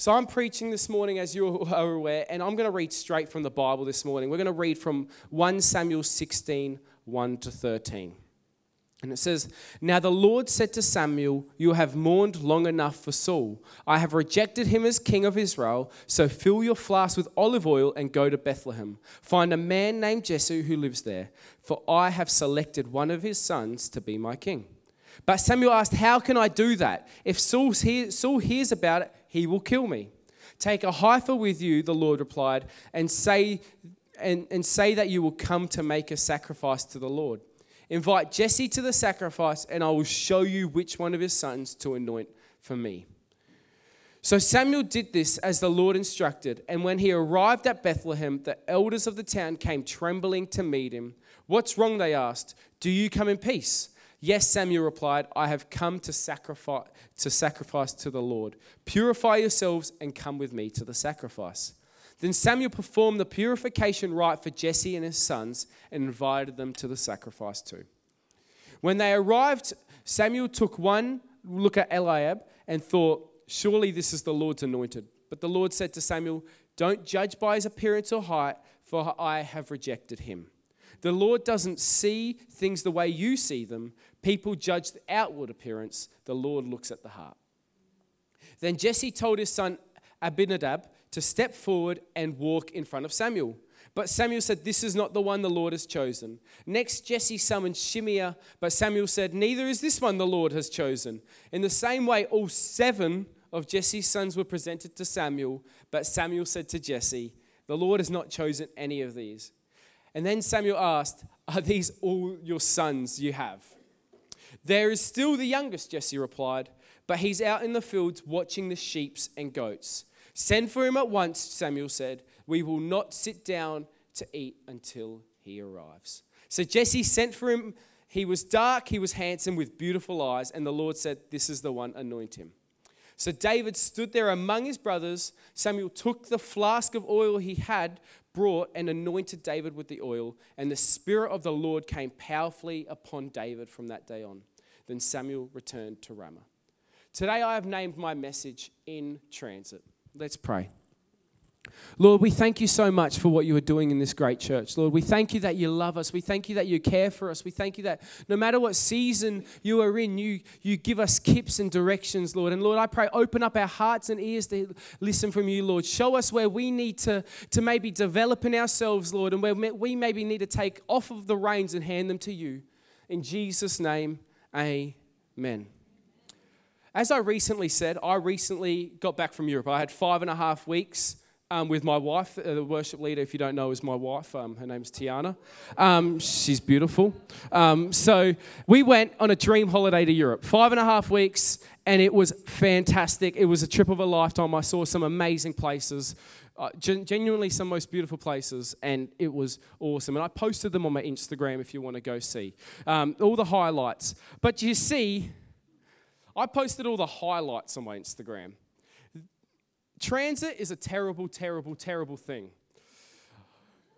So I'm preaching this morning, as you are aware, and I'm going to read straight from the Bible this morning. We're going to read from 1 Samuel 16, 1 to 13. And it says, "Now the Lord said to Samuel, you have mourned long enough for Saul. I have rejected him as king of Israel, so fill your flask with olive oil and go to Bethlehem. Find a man named Jesse who lives there, for I have selected one of his sons to be my king." But Samuel asked, "How can I do that? If Saul hears about it, he will kill me." "Take a heifer with you," the Lord replied, and say that you will come to make a sacrifice to the Lord. "Invite Jesse to the sacrifice, and I will show you which one of his sons to anoint for me." So Samuel did this as the Lord instructed, and when he arrived at Bethlehem, the elders of the town came trembling to meet him. "What's wrong?" they asked. "Do you come in peace?" "Yes," Samuel replied, "I have come to sacrifice to the Lord. Purify yourselves and come with me to the sacrifice." Then Samuel performed the purification rite for Jesse and his sons and invited them to the sacrifice too. When they arrived, Samuel took one look at Eliab and thought, "Surely this is the Lord's anointed." But the Lord said to Samuel, "Don't judge by his appearance or height, for I have rejected him. The Lord doesn't see things the way you see them. People judge the outward appearance. The Lord looks at the heart." Then Jesse told his son Abinadab to step forward and walk in front of Samuel. But Samuel said, "This is not the one the Lord has chosen." Next, Jesse summoned Shimea, but Samuel said, "Neither is this one the Lord has chosen." In the same way, all 7 of Jesse's sons were presented to Samuel, but Samuel said to Jesse, "The Lord has not chosen any of these." And then Samuel asked, "Are these all your sons you have?" "There is still the youngest," Jesse replied, "but he's out in the fields watching the sheep and goats." "Send for him at once," Samuel said. "We will not sit down to eat until he arrives." So Jesse sent for him. He was dark, he was handsome, with beautiful eyes, and the Lord said, "This is the one, anoint him." So David stood there among his brothers. Samuel took the flask of oil he had brought and anointed David with the oil, and the Spirit of the Lord came powerfully upon David from that day on. Then Samuel returned to Ramah. Today I have named my message "In Transit." Let's pray. Lord, we thank you so much for what you are doing in this great church. Lord, we thank you that you love us. We thank you that you care for us. We thank you that no matter what season you are in, you give us tips and directions, Lord. And Lord, I pray, open up our hearts and ears to listen from you, Lord. Show us where we need to maybe develop in ourselves, Lord, and where we maybe need to take off of the reins and hand them to you. In Jesus' name, amen. As I recently said, I recently got back from Europe. I had 5.5 weeks with my wife. The worship leader, if you don't know, is my wife. Her name's Tiana. She's beautiful. So we went on a dream holiday to Europe, 5.5 weeks, and it was fantastic. It was a trip of a lifetime. I saw some amazing places, genuinely some most beautiful places, and it was awesome. And I posted them on my Instagram if you want to go see all the highlights. But you see, I posted all the highlights on my Instagram. Transit is a terrible, terrible, terrible thing.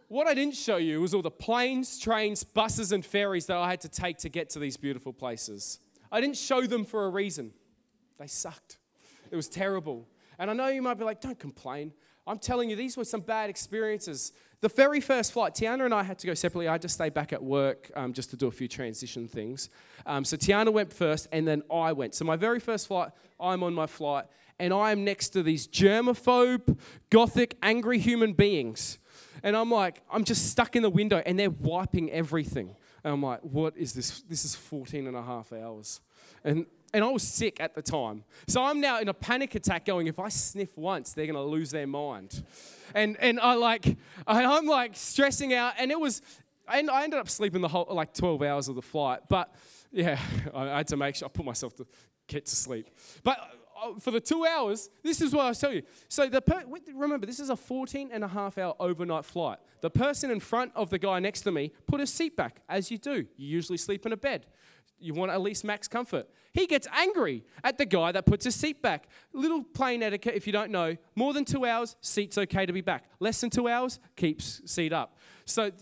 What I didn't show you was all the planes, trains, buses, and ferries that I had to take to get to these beautiful places. I didn't show them for a reason. They sucked. It was terrible. And I know you might be like, "Don't complain." I'm telling you, these were some bad experiences. The very first flight, Tiana and I had to go separately. I had to stay back at work just to do a few transition things. So Tiana went first, and then I went. So my very first flight, I'm on my flight, and I'm next to these germaphobe, gothic, angry human beings. And I'm like, I'm just stuck in the window, and they're wiping everything. And I'm like, what is this? This is 14 and a half hours. And I was sick at the time. So I'm now in a panic attack going, if I sniff once, they're going to lose their mind. And I'm stressing out. And I ended up sleeping the whole 12 hours of the flight. But yeah, I had to make sure I put myself to get to sleep. But for the 2 hours, this is what I was telling you. So remember, this is a 14 and a half hour overnight flight. The person in front of the guy next to me put his seat back, as you do. You usually sleep in a bed. You want at least max comfort. He gets angry at the guy that puts his seat back. Little plane etiquette, if you don't know, more than 2 hours, seat's okay to be back. Less than 2 hours, keeps seat up. So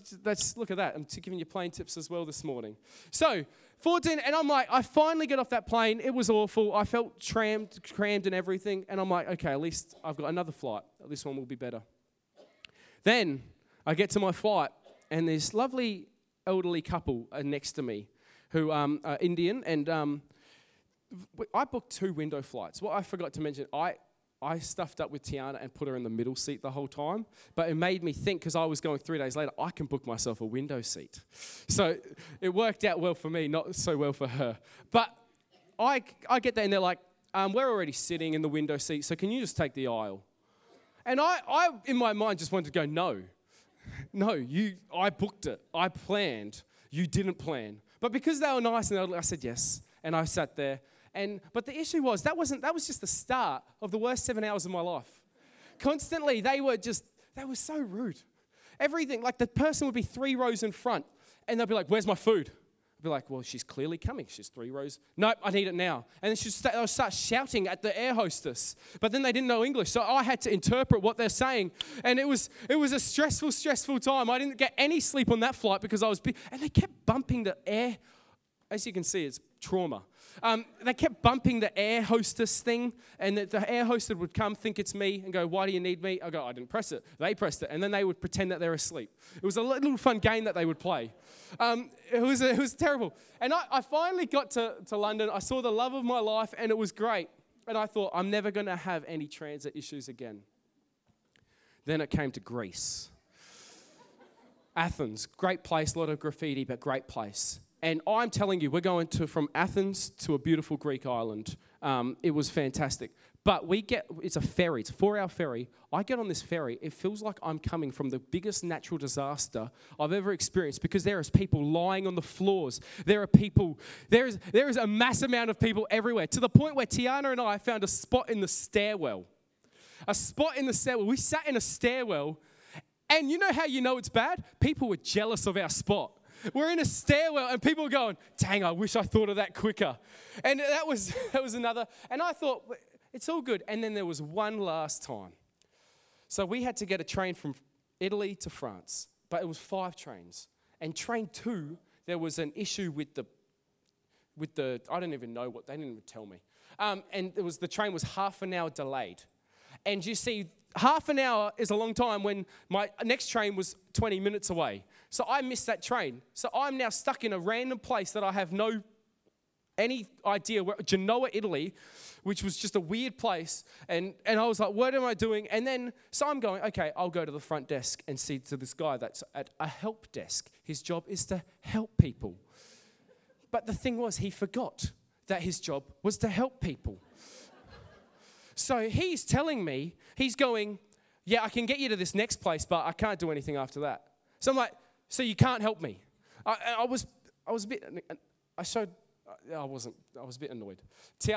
look at that. I'm giving you plane tips as well this morning. So 14, and I'm like, I finally get off that plane. It was awful. I felt crammed and everything. And I'm like, okay, at least I've got another flight. This one will be better. Then I get to my flight, and this lovely elderly couple are next to me who are Indian. And I booked 2 window flights. What I forgot to mention, I stuffed up with Tiana and put her in the middle seat the whole time. But it made me think, because I was going 3 days later, I can book myself a window seat. So it worked out well for me, not so well for her. But I get there and they're like, we're already sitting in the window seat, so can you just take the aisle? And I in my mind, just wanted to go, no, I booked it. I planned. You didn't plan. But because they were nice, and I said yes, and I sat there. But the issue was, that was just the start of the worst 7 hours of my life. Constantly, they were so rude. Everything, like the person would be 3 rows in front, and they'll be like, where's my food? I'd be like, well, she's clearly coming. She's 3 rows. Nope, I need it now. And then they'll start shouting at the air hostess. But then they didn't know English, so I had to interpret what they're saying. And it was a stressful time. I didn't get any sleep on that flight because I was... And they kept bumping the air. As you can see, it's trauma. They kept bumping the air hostess thing, and the air hostess would come, think it's me, and go, why do you need me? I go, I didn't press it. They pressed it, and then they would pretend that they're asleep. It was a little fun game that they would play. It was terrible. And I finally got to London. I saw the love of my life, and it was great. And I thought, I'm never going to have any transit issues again. Then it came to Greece. Athens, great place, a lot of graffiti, but great place. And I'm telling you, we're going from Athens to a beautiful Greek island. It was fantastic. But it's a ferry. It's a 4-hour ferry. I get on this ferry. It feels like I'm coming from the biggest natural disaster I've ever experienced, because there is people lying on the floors. There is a mass amount of people everywhere, to the point where Tiana and I found a spot in the stairwell. We sat in a stairwell, and you know how you know it's bad? People were jealous of our spot. We're in a stairwell, and people are going, dang, I wish I thought of that quicker. And that was another. And I thought, it's all good. And then there was one last time. So we had to get a train from Italy to France, but it was 5 trains. And train 2, there was an issue with the I don't even know what, they didn't even tell me. And it was, the train was half an hour delayed. And you see, half an hour is a long time when my next train was 20 minutes away. So I missed that train. So I'm now stuck in a random place that I have any idea where, Genoa, Italy, which was just a weird place. And I was like, what am I doing? And then, so I'm going, okay, I'll go to the front desk and see to this guy that's at a help desk. His job is to help people. But the thing was, he forgot that his job was to help people. So he's telling me, he's going, yeah, I can get you to this next place, but I can't do anything after that. So I'm like, so you can't help me. I was a bit annoyed.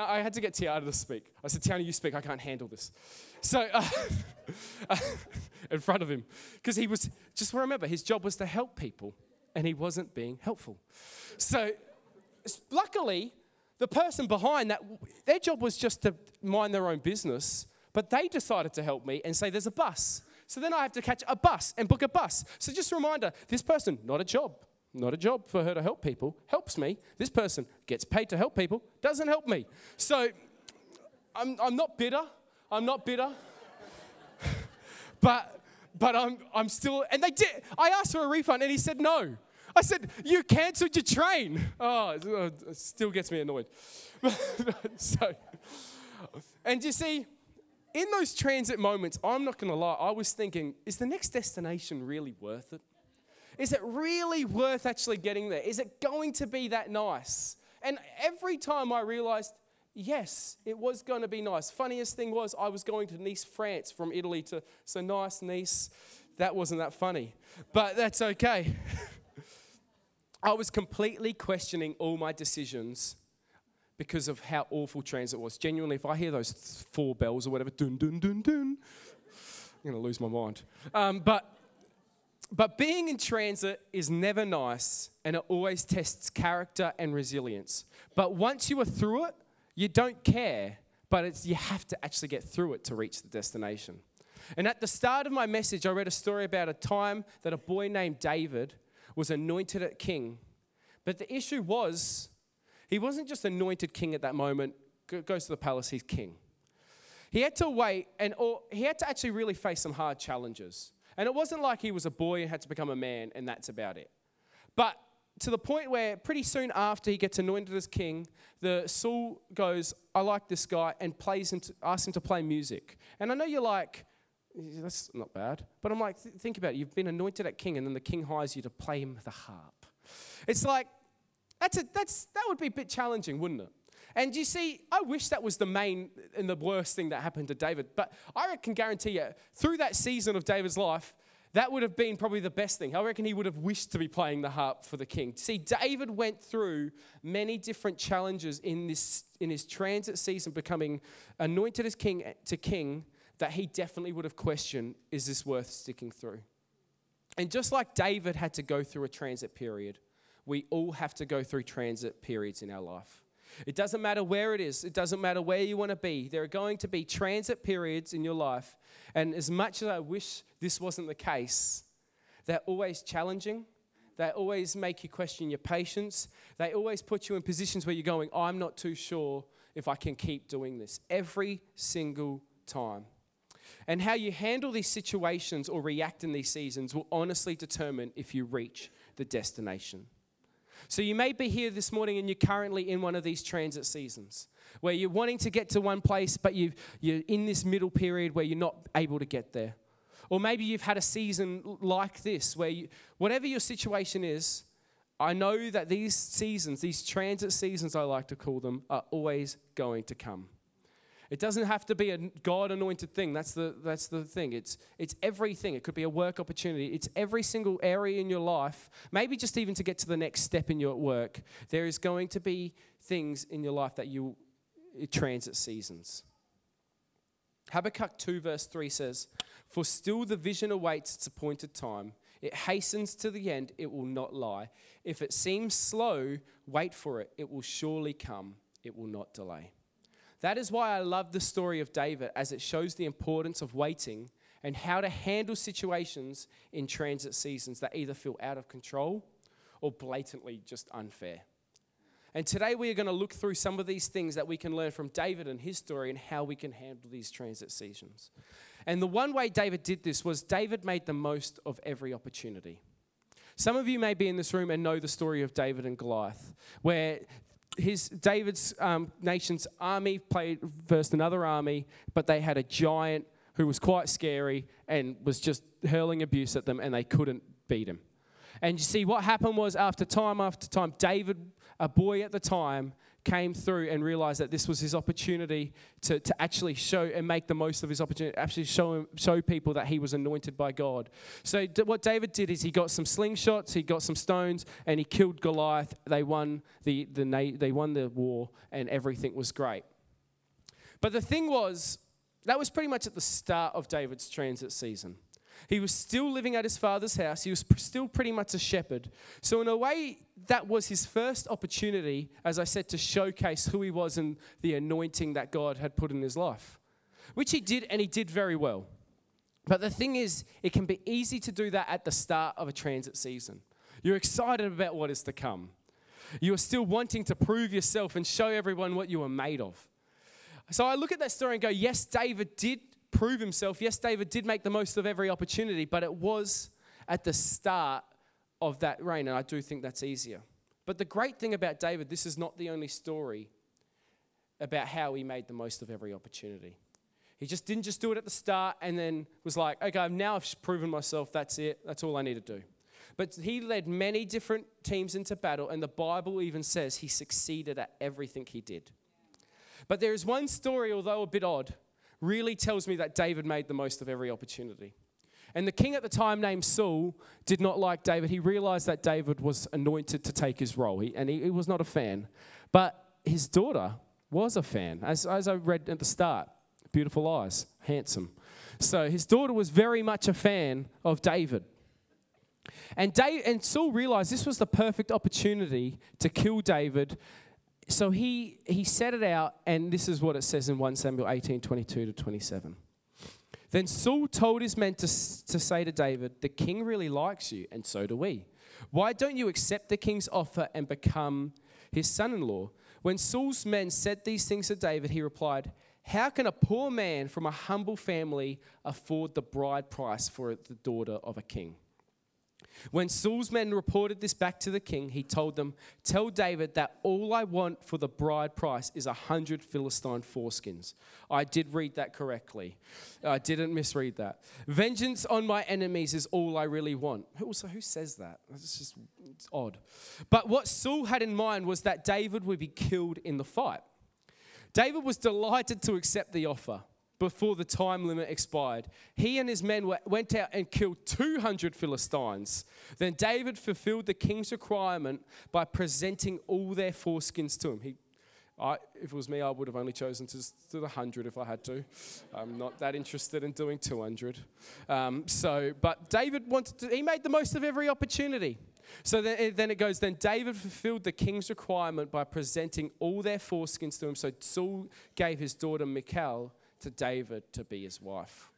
I had to get Tiana to speak. I said, Tiana, you speak. I can't handle this. So in front of him, because he was, just remember, his job was to help people, and he wasn't being helpful. So luckily, the person behind that, their job was just to mind their own business, but they decided to help me and say there's a bus. So then I have to catch a bus and book a bus. So just a reminder, this person, not a job for her to help people, helps me. This person gets paid to help people, doesn't help me. So I'm not bitter. but I'm still, and they did. I asked for a refund and he said no. I said, you cancelled your train. Oh, it still gets me annoyed. So, and you see, in those transit moments, I'm not going to lie, I was thinking, is the next destination really worth it? Is it really worth actually getting there? Is it going to be that nice? And every time I realized, yes, it was going to be nice. Funniest thing was, I was going to Nice, France from Italy to, so nice, Nice. That wasn't that funny, but that's okay. I was completely questioning all my decisions because of how awful transit was. Genuinely, if I hear those 4 bells or whatever, dun, dun, dun, dun, I'm going to lose my mind. But being in transit is never nice, and it always tests character and resilience. But once you are through it, you don't care, but you have to actually get through it to reach the destination. And at the start of my message, I read a story about a time that a boy named David was anointed at king. But the issue was, He wasn't just anointed king at that moment, goes to the palace, he's king. He had to wait, or he had to actually really face some hard challenges. And it wasn't like he was a boy and had to become a man, and that's about it. But to the point where pretty soon after he gets anointed as king, Saul goes, I like this guy, and asks him to play music. And I know you're like, that's not bad. But I'm like, think about it. You've been anointed at king, and then the king hires you to play him the harp. It's like, that would be a bit challenging, wouldn't it? And you see, I wish that was the main and the worst thing that happened to David. But I can guarantee you, through that season of David's life, that would have been probably the best thing. I reckon he would have wished to be playing the harp for the king. See, David went through many different challenges in his transit season, becoming anointed as king, that he definitely would have questioned, is this worth sticking through? And just like David had to go through a transit period, we all have to go through transit periods in our life. It doesn't matter where it is. It doesn't matter where you want to be. There are going to be transit periods in your life. And as much as I wish this wasn't the case, they're always challenging. They always make you question your patience. They always put you in positions where you're going, I'm not too sure if I can keep doing this. Every single time. And how you handle these situations or react in these seasons will honestly determine if you reach the destination. So you may be here this morning and you're currently in one of these transit seasons where you're wanting to get to one place, but you're in this middle period where you're not able to get there. Or maybe you've had a season like this where whatever your situation is, I know that these seasons, these transit seasons I like to call them, are always going to come. It doesn't have to be a God-anointed thing. That's the thing. It's everything. It could be a work opportunity. It's every single area in your life. Maybe just even to get to the next step in your work. There is going to be things in your life that you transit seasons. Habakkuk 2 verse 3 says, "For still the vision awaits its appointed time. It hastens to the end. It will not lie. If it seems slow, wait for it. It will surely come. It will not delay." That is why I love the story of David, as it shows the importance of waiting and how to handle situations in transit seasons that either feel out of control or blatantly just unfair. And today we are going to look through some of these things that we can learn from David and his story and how we can handle these transit seasons. And the one way David did this was David made the most of every opportunity. Some of you may be in this room and know the story of David and Goliath, where David's nation's army versed another army, but they had a giant who was quite scary and was just hurling abuse at them, and they couldn't beat him. And you see, what happened was after time, David, a boy at the time, came through and realized that this was his opportunity to actually show and make the most of his opportunity, actually show people that he was anointed by God. So what David did is he got some slingshots, he got some stones, and he killed Goliath. They won the war, and everything was great. But the thing was, that was pretty much at the start of David's transit season. He was still living at his father's house. He was still pretty much a shepherd. So in a way, that was his first opportunity, as I said, to showcase who he was and the anointing that God had put in his life, which he did, and he did very well. But the thing is, it can be easy to do that at the start of a transit season. You're excited about what is to come. You are still wanting to prove yourself and show everyone what you are made of. So I look at that story and go, yes, David did prove himself. Yes, David did make the most of every opportunity, but it was at the start of that reign, and I do think that's easier. But the great thing about David, this is not the only story about how he made the most of every opportunity. He didn't just do it at the start and then was like, okay, now I've proven myself, that's it, that's all I need to do. But he led many different teams into battle, and the Bible even says he succeeded at everything he did. But there is one story, although a bit odd, really tells me that David made the most of every opportunity. And the king at the time, named Saul, did not like David. He realized that David was anointed to take his role, and he was not a fan. But his daughter was a fan, as I read at the start. Beautiful eyes, handsome. So his daughter was very much a fan of David. And Saul realized this was the perfect opportunity to kill David. So he set it out, and this is what it says in 1 Samuel 18:22-27. Then Saul told his men to say to David, "The king really likes you, and so do we. Why don't you accept the king's offer and become his son-in-law? When Saul's men said these things to David, he replied, "How can a poor man from a humble family afford the bride price for the daughter of a king?" When Saul's men reported this back to the king, he told them, "Tell David that all I want for the bride price is 100 Philistine foreskins." I did read that correctly. I didn't misread that. Vengeance on my enemies is all I really want. Also, who says that? It's odd. But what Saul had in mind was that David would be killed in the fight. David was delighted to accept the offer. Before the time limit expired, he and his men went out and killed 200 Philistines. Then David fulfilled the king's requirement by presenting all their foreskins to him. If it was me, I would have only chosen to do 100 if I had to. I'm not that interested in doing 200. But David he made the most of every opportunity. So then it goes, then David fulfilled the king's requirement by presenting all their foreskins to him. So Saul gave his daughter Michal to David to be his wife.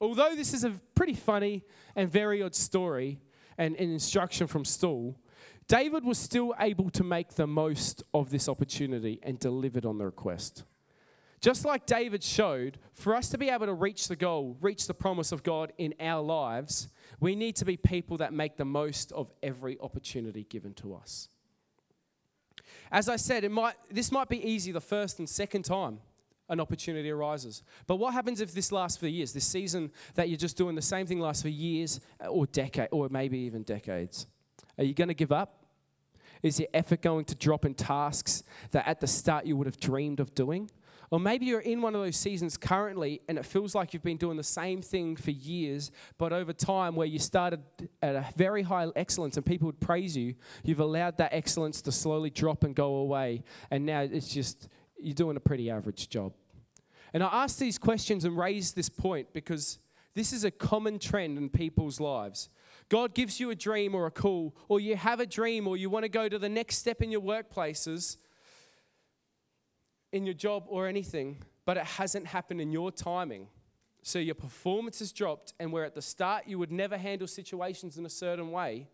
Although this is a pretty funny and very odd story and an instruction from Saul, David was still able to make the most of this opportunity and delivered on the request. Just like David showed, for us to be able to reach the goal, reach the promise of God in our lives, we need to be people that make the most of every opportunity given to us. As I said, this might be easy the first and second time an opportunity arises. But what happens if this lasts for years, this season that you're just doing the same thing lasts for years or decades, or maybe even decades? Are you going to give up? Is your effort going to drop in tasks that at the start you would have dreamed of doing? Or maybe you're in one of those seasons currently and it feels like you've been doing the same thing for years, but over time where you started at a very high excellence and people would praise you, you've allowed that excellence to slowly drop and go away, and now it's just you're doing a pretty average job. And I ask these questions and raise this point because this is a common trend in people's lives. God gives you a dream or a call, or you have a dream, or you want to go to the next step in your workplaces, in your job or anything, but it hasn't happened in your timing. So your performance has dropped, and where at the start you would never handle situations in a certain way,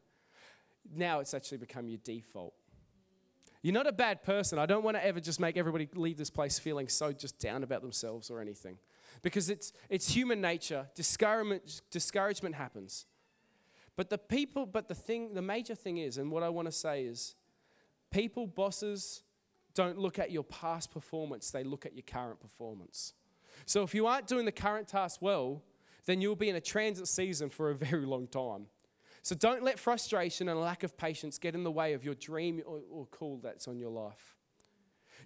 now it's actually become your default. You're not a bad person. I don't want to ever just make everybody leave this place feeling so just down about themselves or anything. Because it's human nature. Discouragement happens. The major thing is, and what I want to say is, bosses don't look at your past performance. They look at your current performance. So if you aren't doing the current task well, then you'll be in a transit season for a very long time. So don't let frustration and lack of patience get in the way of your dream or call that's on your life.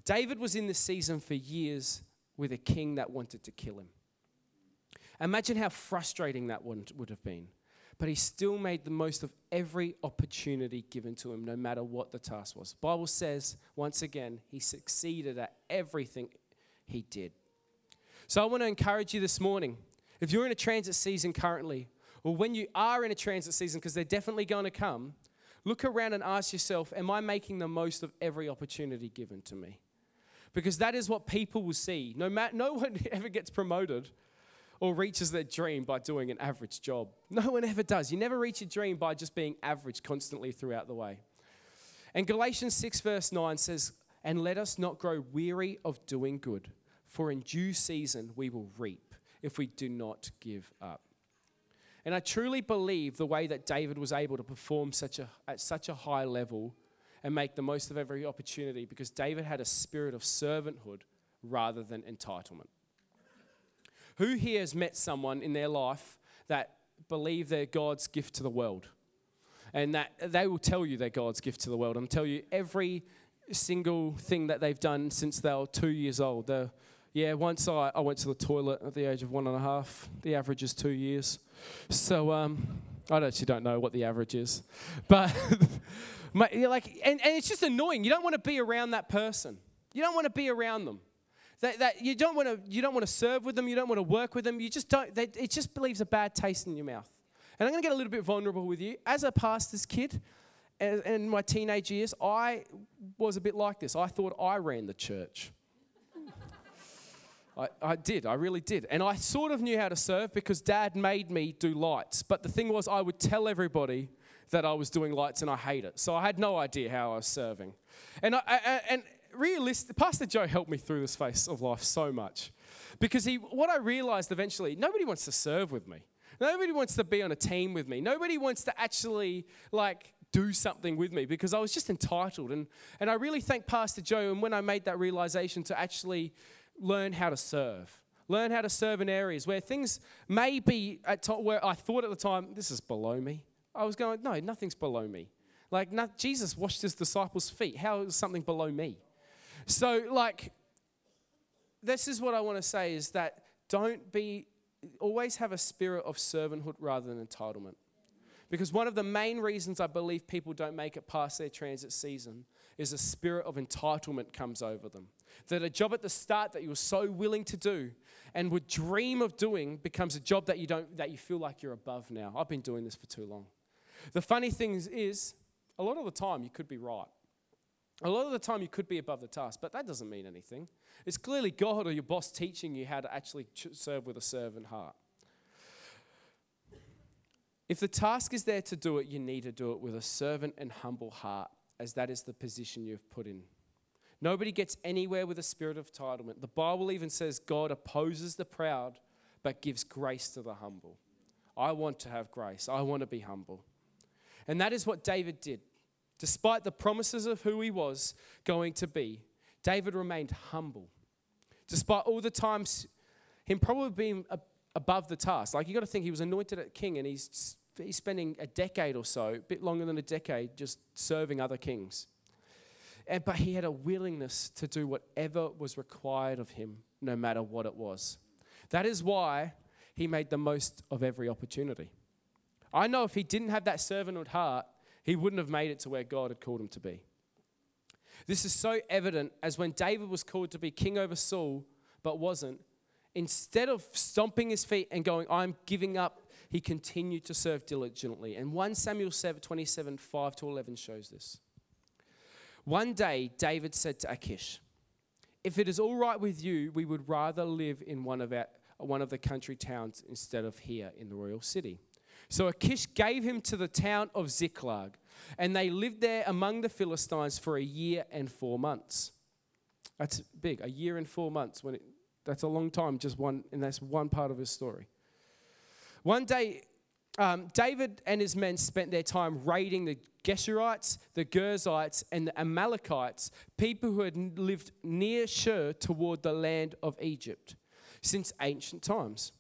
David was in this season for years with a king that wanted to kill him. Imagine how frustrating that one would have been. But he still made the most of every opportunity given to him, no matter what the task was. The Bible says, once again, he succeeded at everything he did. So I want to encourage you this morning. If you're in a transit season currently, or when you are in a transit season, because they're definitely going to come, look around and ask yourself, am I making the most of every opportunity given to me? Because that is what people will see. No one ever gets promoted or reaches their dream by doing an average job. No one ever does. You never reach your dream by just being average constantly throughout the way. And Galatians 6 verse 9 says, "And let us not grow weary of doing good, for in due season we will reap if we do not give up." And I truly believe the way that David was able to perform at such a high level and make the most of every opportunity, because David had a spirit of servanthood rather than entitlement. Who here has met someone in their life that believe they're God's gift to the world? And that they will tell you they're God's gift to the world. I'll tell you every single thing that they've done since they were 2 years old. Once I went to the toilet at the age of 1.5. The average is 2 years. So I actually don't know what the average is. But and it's just annoying. You don't want to be around that person. You don't want to be around them. You don't want to serve with them. You don't want to work with them. You just don't. It just leaves a bad taste in your mouth. And I'm going to get a little bit vulnerable with you. As a pastor's kid, and in my teenage years, I was a bit like this. I thought I ran the church. I really did. And I sort of knew how to serve because Dad made me do lights. But the thing was, I would tell everybody that I was doing lights and I hate it. So I had no idea how I was serving. And I, and realistic. Pastor Joe helped me through this phase of life so much, because what I realized eventually, nobody wants to serve with me. Nobody wants to be on a team with me. Nobody wants to actually do something with me, because I was just entitled. And I really thank Pastor Joe, and when I made that realization, to actually learn how to serve. Learn how to serve in areas where things may be where I thought at the time, this is below me. I was going, no, nothing's below me. Jesus washed his disciples' feet. How is something below me? So, this is what I want to say, is that always have a spirit of servanthood rather than entitlement. Because one of the main reasons I believe people don't make it past their transit season is a spirit of entitlement comes over them. That a job at the start that you were so willing to do and would dream of doing becomes a job that you feel like you're above now. I've been doing this for too long. The funny thing is, a lot of the time you could be right. A lot of the time you could be above the task, but that doesn't mean anything. It's clearly God or your boss teaching you how to actually serve with a servant heart. If the task is there to do it, you need to do it with a servant and humble heart, as that is the position you've put in. Nobody gets anywhere with a spirit of entitlement. The Bible even says God opposes the proud, but gives grace to the humble. I want to have grace. I want to be humble. And that is what David did. Despite the promises of who he was going to be, David remained humble. Despite all the times, him probably being above the task. You got to think, he was anointed at king, and He's spending a decade or so, a bit longer than a decade, just serving other kings. But he had a willingness to do whatever was required of him, no matter what it was. That is why he made the most of every opportunity. I know if he didn't have that servanthood heart, he wouldn't have made it to where God had called him to be. This is so evident as when David was called to be king over Saul, but wasn't. Instead of stomping his feet and going, I'm giving up, he continued to serve diligently. And 1 Samuel 27, 5-11 shows this. One day, David said to Achish, if it is all right with you, we would rather live in one of the country towns instead of here in the royal city. So Achish gave him to the town of Ziklag, and they lived there among the Philistines for 1 year and 4 months. That's big, 1 year and 4 months. That's a long time, and that's one part of his story. One day, David and his men spent their time raiding the Geshurites, the Gerzites, and the Amalekites, people who had lived near Shur toward the land of Egypt since ancient times.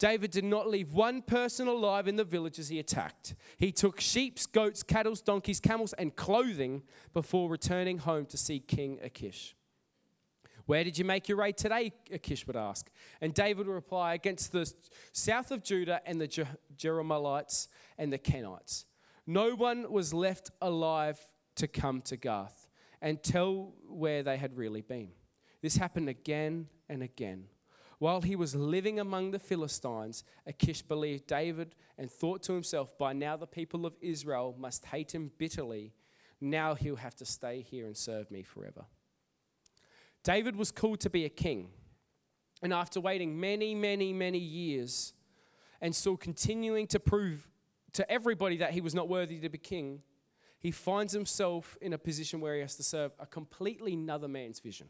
David did not leave one person alive in the villages he attacked. He took sheep, goats, cattle, donkeys, camels, and clothing before returning home to see King Achish. Where did you make your raid today, Achish would ask. And David would reply, against the south of Judah and the Jerahmeelites and the Kenites. No one was left alive to come to Gath and tell where they had really been. This happened again and again. While he was living among the Philistines, Achish believed David and thought to himself, by now the people of Israel must hate him bitterly. Now he'll have to stay here and serve me forever. David was called to be a king. And after waiting many, many, many years and still continuing to prove to everybody that he was not worthy to be king, he finds himself in a position where he has to serve a completely another man's vision.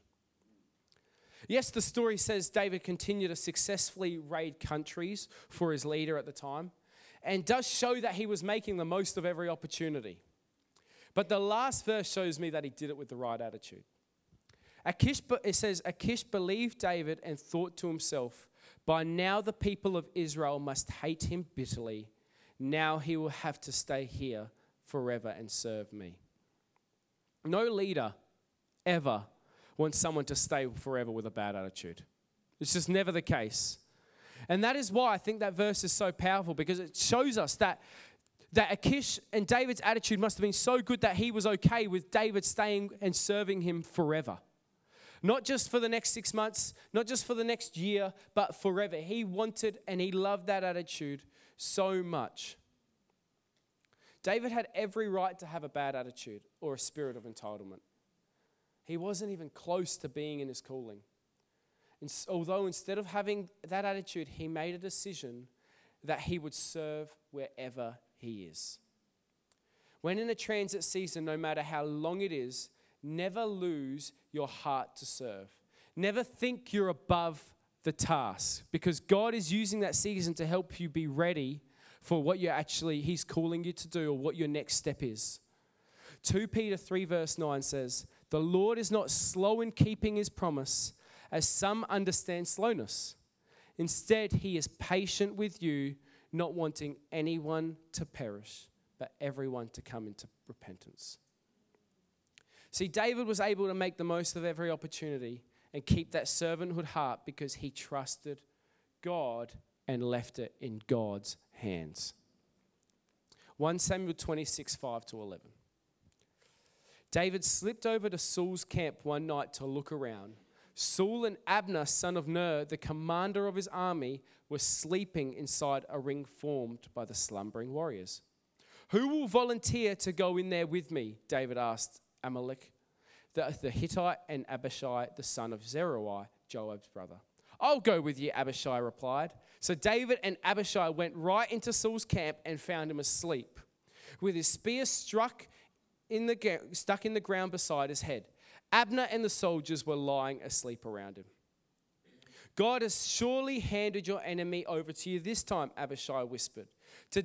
Yes, the story says David continued to successfully raid countries for his leader at the time, and does show that he was making the most of every opportunity. But the last verse shows me that he did it with the right attitude. Achish believed David and thought to himself, by now the people of Israel must hate him bitterly. Now he will have to stay here forever and serve me. No leader ever wants someone to stay forever with a bad attitude. It's just never the case. And that is why I think that verse is so powerful, because it shows us that Achish and David's attitude must have been so good that he was okay with David staying and serving him forever. Not just for the next 6 months, not just for the next year, but forever. He wanted and he loved that attitude so much. David had every right to have a bad attitude or a spirit of entitlement. He wasn't even close to being in his calling. And although instead of having that attitude, he made a decision that he would serve wherever he is. When in a transit season, no matter how long it is, never lose your heart to serve. Never think you're above the task, because God is using that season to help you be ready for what you're actually, he's calling you to do, or what your next step is. 2 Peter 3 verse 9 says, "The Lord is not slow in keeping his promise, as some understand slowness. Instead, he is patient with you, not wanting anyone to perish, but everyone to come into repentance." See, David was able to make the most of every opportunity and keep that servanthood heart because he trusted God and left it in God's hands. 1 Samuel 26, 5-11. David slipped over to Saul's camp one night to look around. Saul and Abner, son of Ner, the commander of his army, were sleeping inside a ring formed by the slumbering warriors. "Who will volunteer to go in there with me?" David asked Amalek, the Hittite, and Abishai, the son of Zeruiah, Joab's brother. "I'll go with you," Abishai replied. So David and Abishai went right into Saul's camp and found him asleep, with his spear stuck in the ground beside his head. Abner and the soldiers were lying asleep around him. "God has surely handed your enemy over to you this time," Abishai whispered to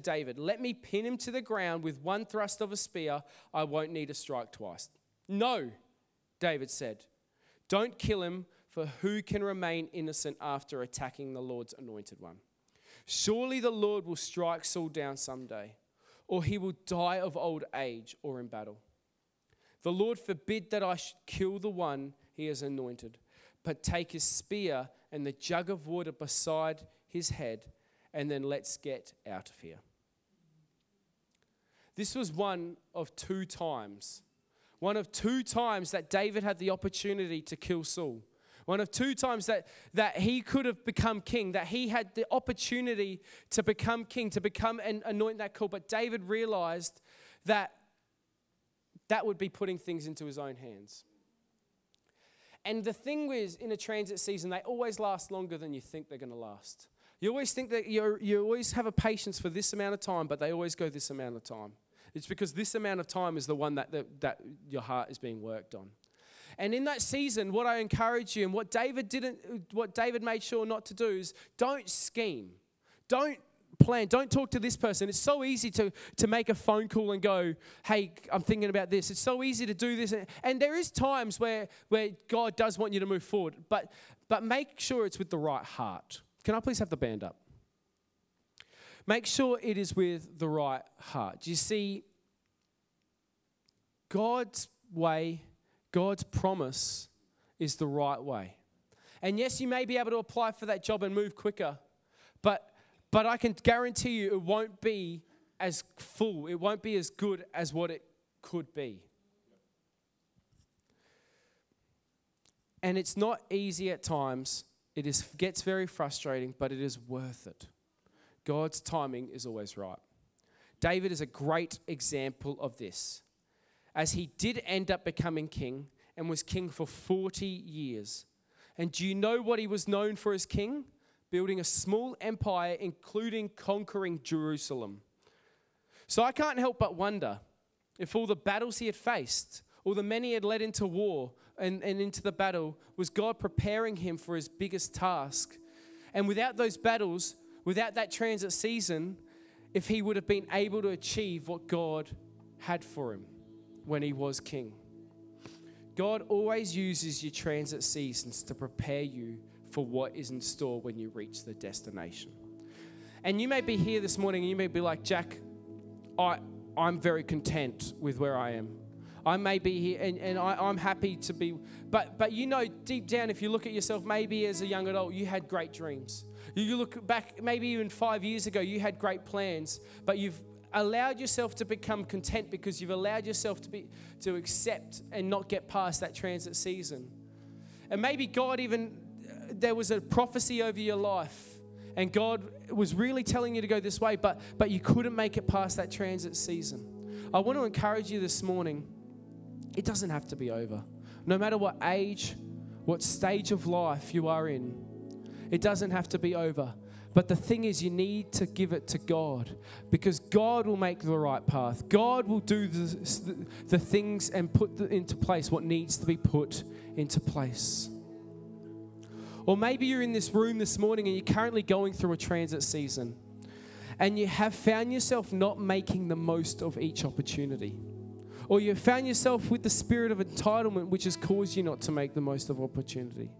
David. "Let me pin him to the ground with one thrust of a spear. I won't need to strike twice." "No," David said. "Don't kill him, for who can remain innocent after attacking the Lord's anointed one? Surely the Lord will strike Saul down someday, or he will die of old age or in battle. The Lord forbid that I should kill the one he has anointed, but take his spear and the jug of water beside his head, and then let's get out of here." This was one of two times that David had the opportunity to kill Saul. One of two times that he could have become king, that he had the opportunity to become king, to become and anoint that call. But David realized that would be putting things into his own hands. And the thing is, in a transit season, they always last longer than you think they're going to last. You always think that you always have a patience for this amount of time, but they always go this amount of time. It's because this amount of time is the one that your heart is being worked on. And in that season, what I encourage you, and what David made sure not to do, is don't scheme, don't plan, don't talk to this person. It's so easy to make a phone call and go, "Hey, I'm thinking about this." It's so easy to do this. And there is times where God does want you to move forward, but make sure it's with the right heart. Can I please have the band up? Make sure it is with the right heart. You see, God's way, God's promise is the right way. And yes, you may be able to apply for that job and move quicker, but I can guarantee you it won't be as full. It won't be as good as what it could be. And it's not easy at times. It gets very frustrating, but it is worth it. God's timing is always right. David is a great example of this, as he did end up becoming king and was king for 40 years. And do you know what he was known for as king? Building a small empire, including conquering Jerusalem. So I can't help but wonder if all the battles he had faced, all the many he had led into war and into the battle, was God preparing him for his biggest task. And without those battles, without that transit season, if he would have been able to achieve what God had for him when he was king. God always uses your transit seasons to prepare you for what is in store when you reach the destination. And you may be here this morning and you may be like, "Jack, I'm very content with where I am. I may be here and I'm happy to be," but you know deep down, if you look at yourself, maybe as a young adult, you had great dreams. You look back, maybe even 5 years ago, you had great plans, but you've allowed yourself to become content because you've allowed yourself to accept and not get past that transit season. And maybe there was a prophecy over your life and God was really telling you to go this way, but you couldn't make it past that transit season. I want to encourage you this morning, it doesn't have to be over. No matter what age, what stage of life you are in, it doesn't have to be over. But the thing is, you need to give it to God, because God will make the right path. God will do the things and put into place what needs to be put into place. Or maybe you're in this room this morning and you're currently going through a transit season and you have found yourself not making the most of each opportunity. Or you've found yourself with the spirit of entitlement, which has caused you not to make the most of opportunity.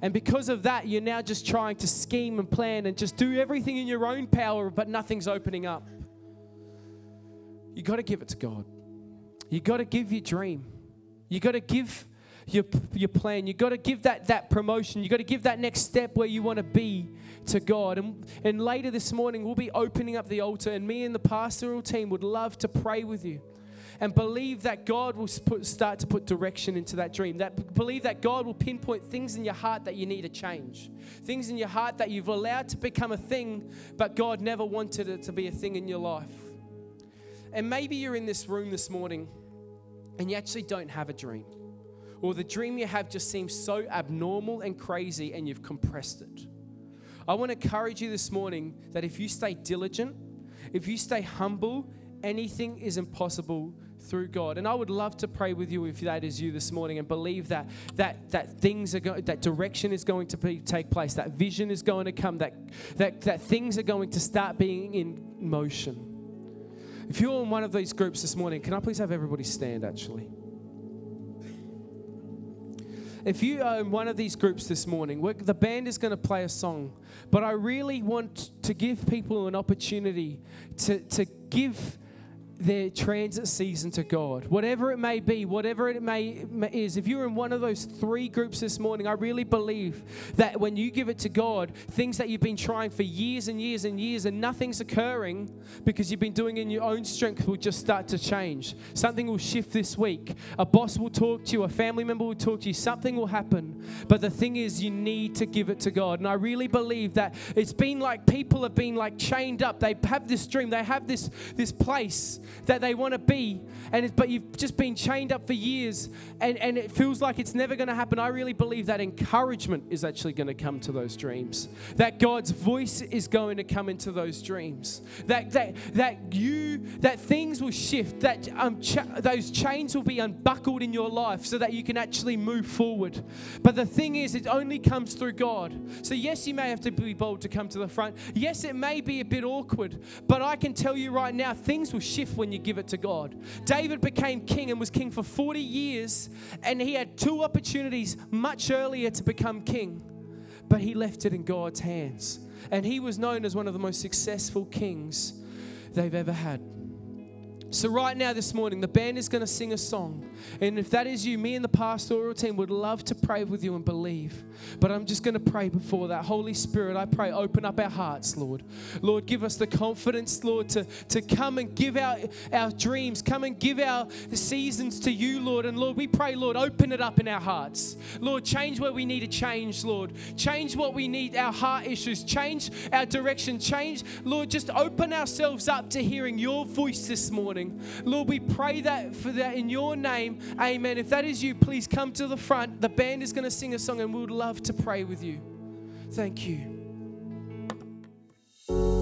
And because of that, you're now just trying to scheme and plan and just do everything in your own power, but nothing's opening up. You got to give it to God. You got to give your dream. You got to give your plan. You got to give that promotion. You got to give that next step where you want to be to God. And later this morning, we'll be opening up the altar, and me and the pastoral team would love to pray with you and believe that God will start to put direction into that dream. Believe that God will pinpoint things in your heart that you need to change. Things in your heart that you've allowed to become a thing, but God never wanted it to be a thing in your life. And maybe you're in this room this morning and you actually don't have a dream. Or the dream you have just seems so abnormal and crazy and you've compressed it. I want to encourage you this morning that if you stay diligent, if you stay humble, anything is impossible through God. And I would love to pray with you if that is you this morning, and believe that things are that direction is going to take place, that vision is going to come, that things are going to start being in motion. If you're in one of these groups this morning, can I please have everybody stand actually? If you are in one of these groups this morning, the band is going to play a song, but I really want to give people an opportunity to give their transit season to God. Whatever it may be, whatever it may is, if you're in one of those three groups this morning, I really believe that when you give it to God, things that you've been trying for years and years and years and nothing's occurring because you've been doing in your own strength will just start to change. Something will shift this week. A boss will talk to you. A family member will talk to you. Something will happen. But the thing is, you need to give it to God. And I really believe that it's been like people have been like chained up. They have this dream. They have this place that they want to be, but you've just been chained up for years, and it feels like it's never going to happen. I really believe that encouragement is actually going to come to those dreams, that God's voice is going to come into those dreams, that things will shift, that those chains will be unbuckled in your life so that you can actually move forward. But the thing is, it only comes through God. So yes, you may have to be bold to come to the front. Yes, it may be a bit awkward, but I can tell you right now, things will shift when you give it to God. David became king and was king for 40 years, and he had two opportunities much earlier to become king, but he left it in God's hands. And he was known as one of the most successful kings they've ever had. So right now this morning, the band is going to sing a song. And if that is you, me and the pastoral team would love to pray with you and believe. But I'm just going to pray before that. Holy Spirit, I pray, open up our hearts, Lord. Lord, give us the confidence, Lord, to come and give our dreams, come and give our seasons to you, Lord. And Lord, we pray, Lord, open it up in our hearts. Lord, change where we need to change, Lord. Change what we need, our heart issues. Change our direction. Change, Lord, just open ourselves up to hearing your voice this morning. Lord, we pray that for that in your name. Amen. If that is you, please come to the front. The band is going to sing a song and we would love to pray with you. Thank you.